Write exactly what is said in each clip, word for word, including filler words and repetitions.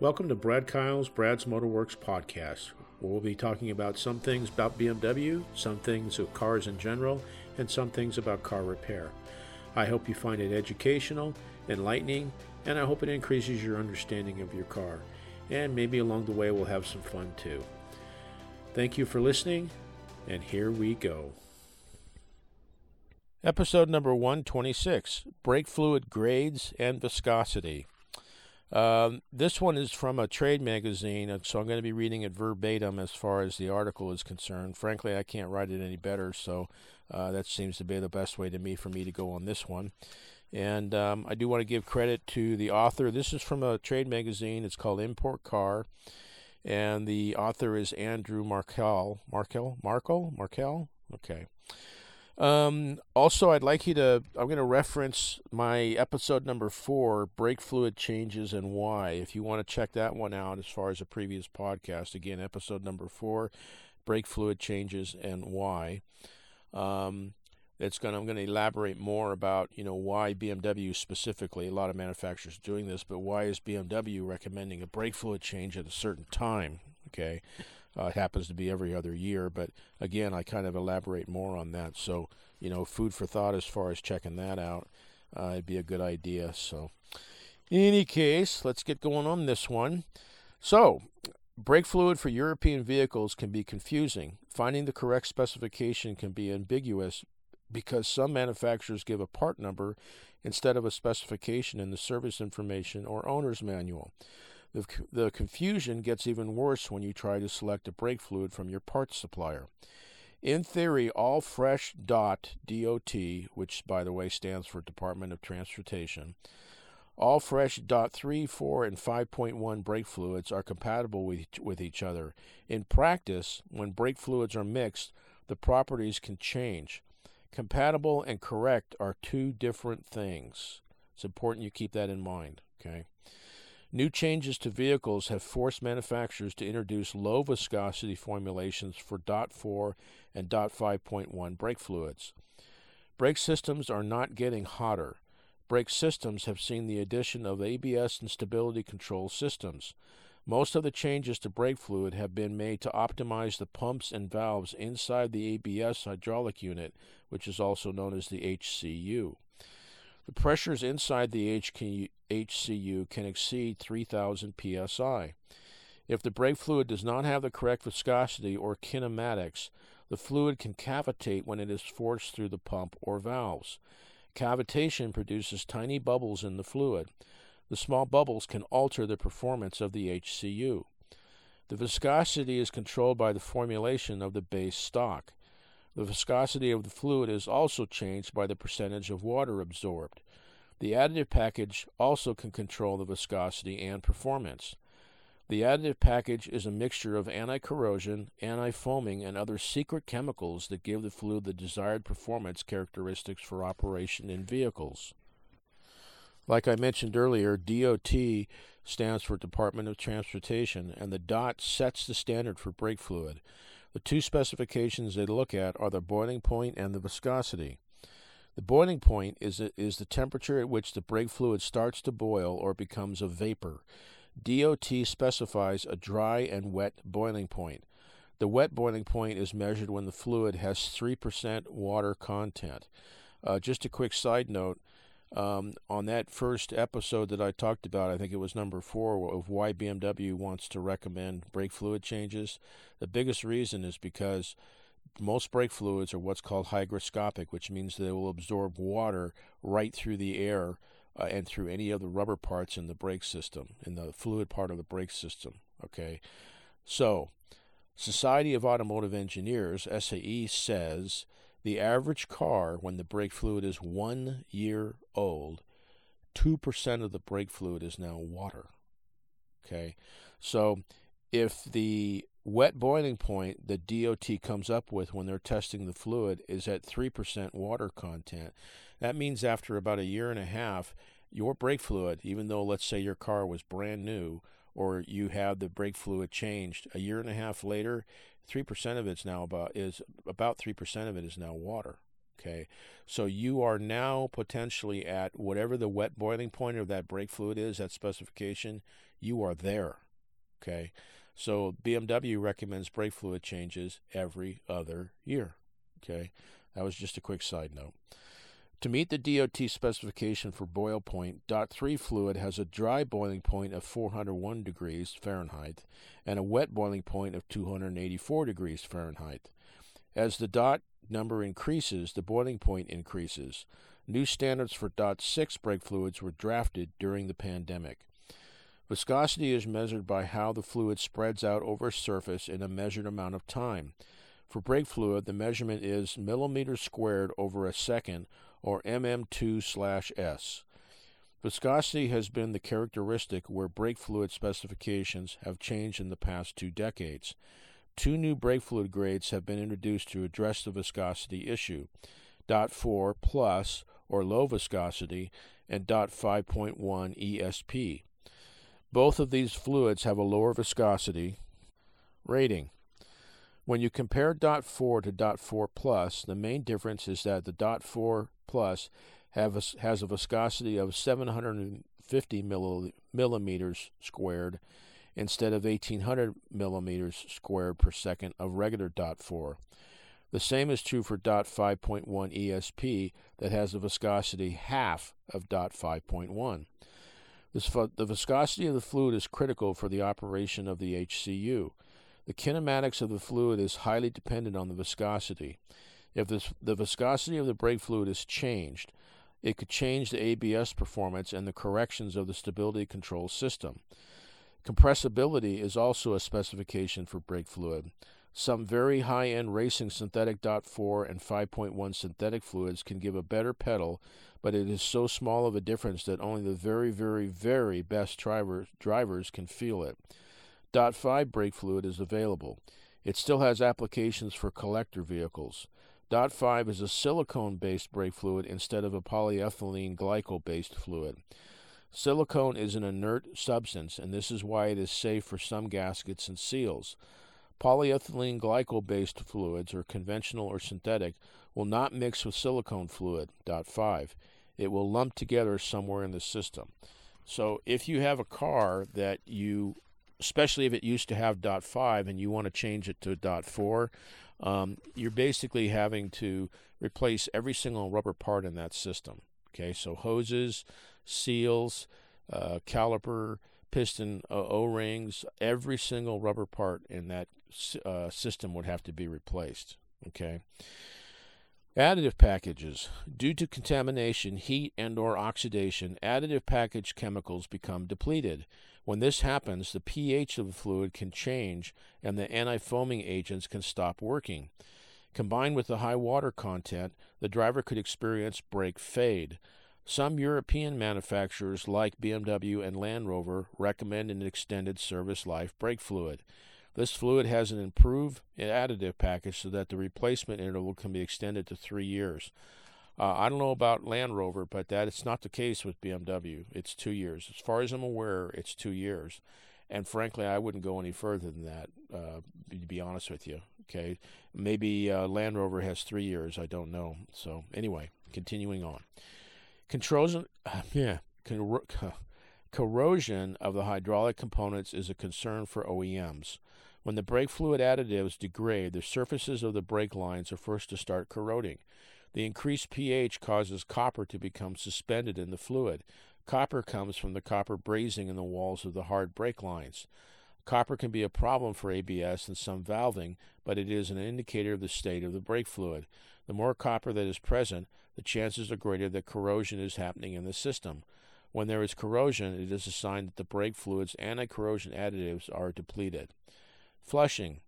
Welcome to Brad Kyle's Brad's Motor Works podcast, where we'll be talking about some things about B M W, some things of cars in general, and some things about car repair. I hope you find it educational, enlightening, and I hope it increases your understanding of your car. And maybe along the way we'll have some fun too. Thank you for listening, and here we go. Episode number one twenty-six, Brake Fluid Grades and Viscosity. Um, this one is from a trade magazine, and so I'm going to be reading it verbatim as far as the article is concerned. Frankly, I can't write it any better, so uh, that seems to be the best way to me for me to go on this one. And um, I do want to give credit to the author. This is from a trade magazine. It's called Import Car, and the author is Andrew Markell. Markell? Markell? Markell? Okay. Um, also, I'd like you to, I'm going to reference my episode number four, Brake Fluid Changes and Why. If you want to check that one out as far as a previous podcast, again, episode number four, Brake Fluid Changes and Why. Um, it's going to, I'm going to elaborate more about, you know, why B M W specifically, a lot of manufacturers are doing this, but why is B M W recommending a brake fluid change at a certain time? Okay. Uh, it happens to be every other year, but again, I kind of elaborate more on that. So, you know, food for thought as far as checking that out, uh, it'd be a good idea. So, in any case, let's get going on this one. So, brake fluid for European vehicles can be confusing. Finding the correct specification can be ambiguous because some manufacturers give a part number instead of a specification in the service information or owner's manual. The, the confusion gets even worse when you try to select a brake fluid from your parts supplier. In theory, all fresh D O T, D O T, which by the way stands for Department of Transportation, all fresh D O T three, four, and five point one brake fluids are compatible with, with each other. In practice, when brake fluids are mixed, the properties can change. Compatible and correct are two different things. It's important you keep that in mind, okay? New changes to vehicles have forced manufacturers to introduce low viscosity formulations for D O T four and D O T five point one brake fluids. Brake systems are not getting hotter. Brake systems have seen the addition of A B S and stability control systems. Most of the changes to brake fluid have been made to optimize the pumps and valves inside the A B S hydraulic unit, which is also known as the H C U. The pressures inside the H C U can exceed three thousand P S I. If the brake fluid does not have the correct viscosity or kinematics, the fluid can cavitate when it is forced through the pump or valves. Cavitation produces tiny bubbles in the fluid. The small bubbles can alter the performance of the H C U. The viscosity is controlled by the formulation of the base stock. The viscosity of the fluid is also changed by the percentage of water absorbed. The additive package also can control the viscosity and performance. The additive package is a mixture of anti-corrosion, anti-foaming, and other secret chemicals that give the fluid the desired performance characteristics for operation in vehicles. Like I mentioned earlier, D O T stands for Department of Transportation, and the D O T sets the standard for brake fluid. The two specifications they look at are the boiling point and the viscosity. The boiling point is, is the temperature at which the brake fluid starts to boil or becomes a vapor. D O T specifies a dry and wet boiling point. The wet boiling point is measured when the fluid has three percent water content. Uh, just a quick side note, um, on that first episode that I talked about, I think it was number four, of why B M W wants to recommend brake fluid changes. The biggest reason is because most brake fluids are what's called hygroscopic, which means they will absorb water right through the air uh, and through any of the rubber parts in the brake system, in the fluid part of the brake system, okay? So, Society of Automotive Engineers, S A E, says the average car, when the brake fluid is one year old, two percent of the brake fluid is now water, okay? So, if the wet boiling point that D O T comes up with when they're testing the fluid is at three percent water content. That means after about a year and a half, your brake fluid, even though let's say your car was brand new or you had the brake fluid changed, a year and a half later, three percent of it's now about is about three percent of it is now water. Okay, so you are now potentially at whatever the wet boiling point of that brake fluid is, that specification, you are there. Okay, so B M W recommends brake fluid changes every other year. Okay, that was just a quick side note. To meet the D O T specification for boil point, D O T three fluid has a dry boiling point of four hundred one degrees Fahrenheit and a wet boiling point of two hundred eighty-four degrees Fahrenheit. As the D O T number increases, the boiling point increases. New standards for D O T six brake fluids were drafted during the pandemic. Viscosity is measured by how the fluid spreads out over a surface in a measured amount of time. For brake fluid, the measurement is millimeters squared over a second, or M M two slash S. Viscosity has been the characteristic where brake fluid specifications have changed in the past two decades. Two new brake fluid grades have been introduced to address the viscosity issue, D O T four plus, or low viscosity, and D O T five point one E S P. Both of these fluids have a lower viscosity rating. When you compare D O T four to D O T four plus, the main difference is that the D O T four plus have a, has a viscosity of seven hundred fifty millil, millimeters squared instead of eighteen hundred millimeters squared per second of regular D O T four. The same is true for D O T five point one E S P that has a viscosity half of D O T five point one. This, the viscosity of the fluid is critical for the operation of the H C U. The kinematics of the fluid is highly dependent on the viscosity. If this, the viscosity of the brake fluid is changed, it could change the A B S performance and the corrections of the stability control system. Compressibility is also a specification for brake fluid. Some very high-end racing synthetic D O T four and five point one synthetic fluids can give a better pedal, but it is so small of a difference that only the very, very, very best driver, drivers can feel it. D O T five brake fluid is available. It still has applications for collector vehicles. D O T five is a silicone-based brake fluid instead of a polyethylene glycol-based fluid. Silicone is an inert substance, and this is why it is safe for some gaskets and seals. Polyethylene glycol-based fluids, or conventional or synthetic, will not mix with silicone fluid, D O T five. It will lump together somewhere in the system. So if you have a car that you... especially if it used to have D O T five and you want to change it to D O T four, um, you're basically having to replace every single rubber part in that system. Okay, so hoses, seals, uh, caliper, piston uh, O-rings, every single rubber part in that uh, system would have to be replaced. Okay. Additive packages. Due to contamination, heat, and or oxidation, additive package chemicals become depleted. When this happens, the pH of the fluid can change and the anti-foaming agents can stop working. Combined with the high water content, the driver could experience brake fade. Some European manufacturers like B M W and Land Rover recommend an extended service life brake fluid. This fluid has an improved additive package so that the replacement interval can be extended to three years. Uh, I don't know about Land Rover, but that it's not the case with B M W. It's two years. As far as I'm aware, it's two years. And frankly, I wouldn't go any further than that, uh, to be honest with you. Okay, maybe uh, Land Rover has three years. I don't know. So anyway, continuing on. Controls, yeah, corrosion of the hydraulic components is a concern for O E Ms. When the brake fluid additives degrade, the surfaces of the brake lines are first to start corroding. The increased pH causes copper to become suspended in the fluid. Copper comes from the copper brazing in the walls of the hard brake lines. Copper can be a problem for A B S and some valving, but it is an indicator of the state of the brake fluid. The more copper that is present, the chances are greater that corrosion is happening in the system. When there is corrosion, it is a sign that the brake fluid's anti-corrosion additives are depleted. Flushing.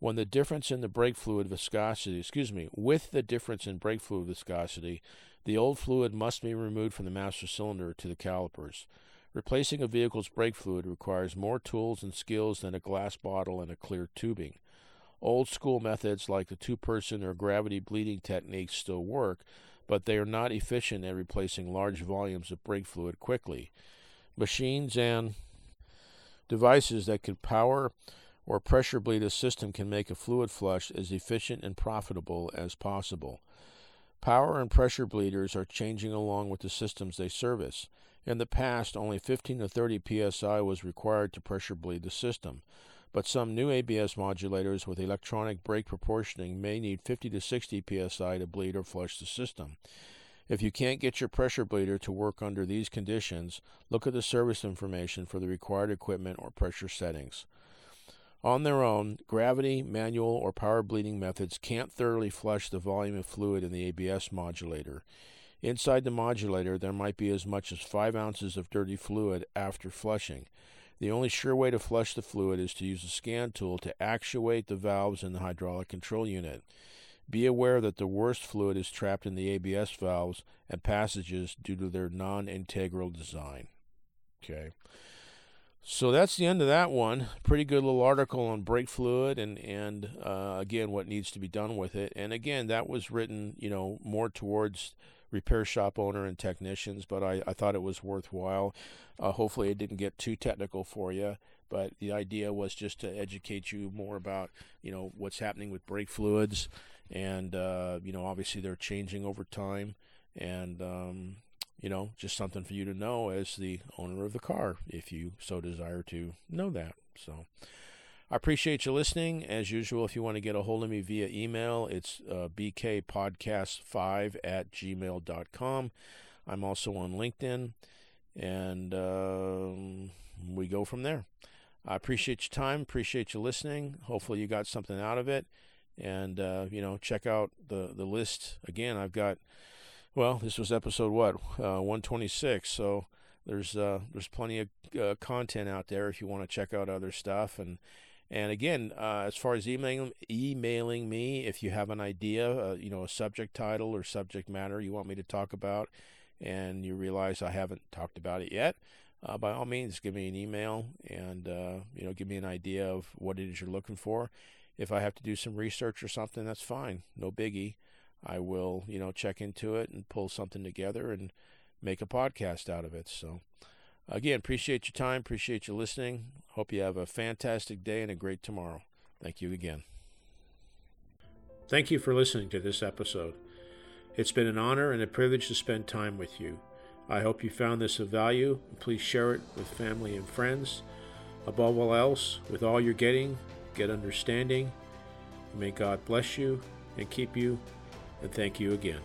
When the difference in the brake fluid viscosity, excuse me, with the difference in brake fluid viscosity, the old fluid must be removed from the master cylinder to the calipers. Replacing a vehicle's brake fluid requires more tools and skills than a glass bottle and a clear tubing. Old school methods like the two-person or gravity bleeding techniques still work, but they are not efficient at replacing large volumes of brake fluid quickly. Machines and devices that could power or pressure bleed a system can make a fluid flush as efficient and profitable as possible. Power and pressure bleeders are changing along with the systems they service. In the past, only fifteen to thirty P S I was required to pressure bleed the system, but some new A B S modulators with electronic brake proportioning may need fifty to sixty P S I to bleed or flush the system. If you can't get your pressure bleeder to work under these conditions, look at the service information for the required equipment or pressure settings. On their own, gravity, manual, or power bleeding methods can't thoroughly flush the volume of fluid in the A B S modulator. Inside the modulator, there might be as much as five ounces of dirty fluid after flushing. The only sure way to flush the fluid is to use a scan tool to actuate the valves in the hydraulic control unit. Be aware that the worst fluid is trapped in the A B S valves and passages due to their non-integral design. Okay. So that's the end of that one. Pretty good little article on brake fluid and, and uh, again, what needs to be done with it. And, again, that was written, you know, more towards repair shop owner and technicians, but I, I thought it was worthwhile. Uh, hopefully it didn't get too technical for you. But the idea was just to educate you more about, you know, what's happening with brake fluids. And, uh, you know, obviously they're changing over time. And, um, you know, just something for you to know as the owner of the car, if you so desire to know that. So I appreciate you listening. As usual, if you want to get a hold of me via email, it's uh, b k podcast five at gmail dot com. I'm also on LinkedIn. And um, we go from there. I appreciate your time. Appreciate you listening. Hopefully you got something out of it. And, uh, you know, check out the, the list. Again, I've got, well, this was episode, what, uh, one twenty-six. So there's uh, there's plenty of uh, content out there if you want to check out other stuff. And, and again, uh, as far as emailing, emailing me, if you have an idea, uh, you know, a subject title or subject matter you want me to talk about, and you realize I haven't talked about it yet, Uh, by all means, give me an email and, uh, you know, give me an idea of what it is you're looking for. If I have to do some research or something, that's fine. No biggie. I will, you know, check into it and pull something together and make a podcast out of it. So, again, appreciate your time. Appreciate you listening. Hope you have a fantastic day and a great tomorrow. Thank you again. Thank you for listening to this episode. It's been an honor and a privilege to spend time with you. I hope you found this of value. Please share it with family and friends. Above all else, with all you're getting, get understanding. May God bless you and keep you, and thank you again.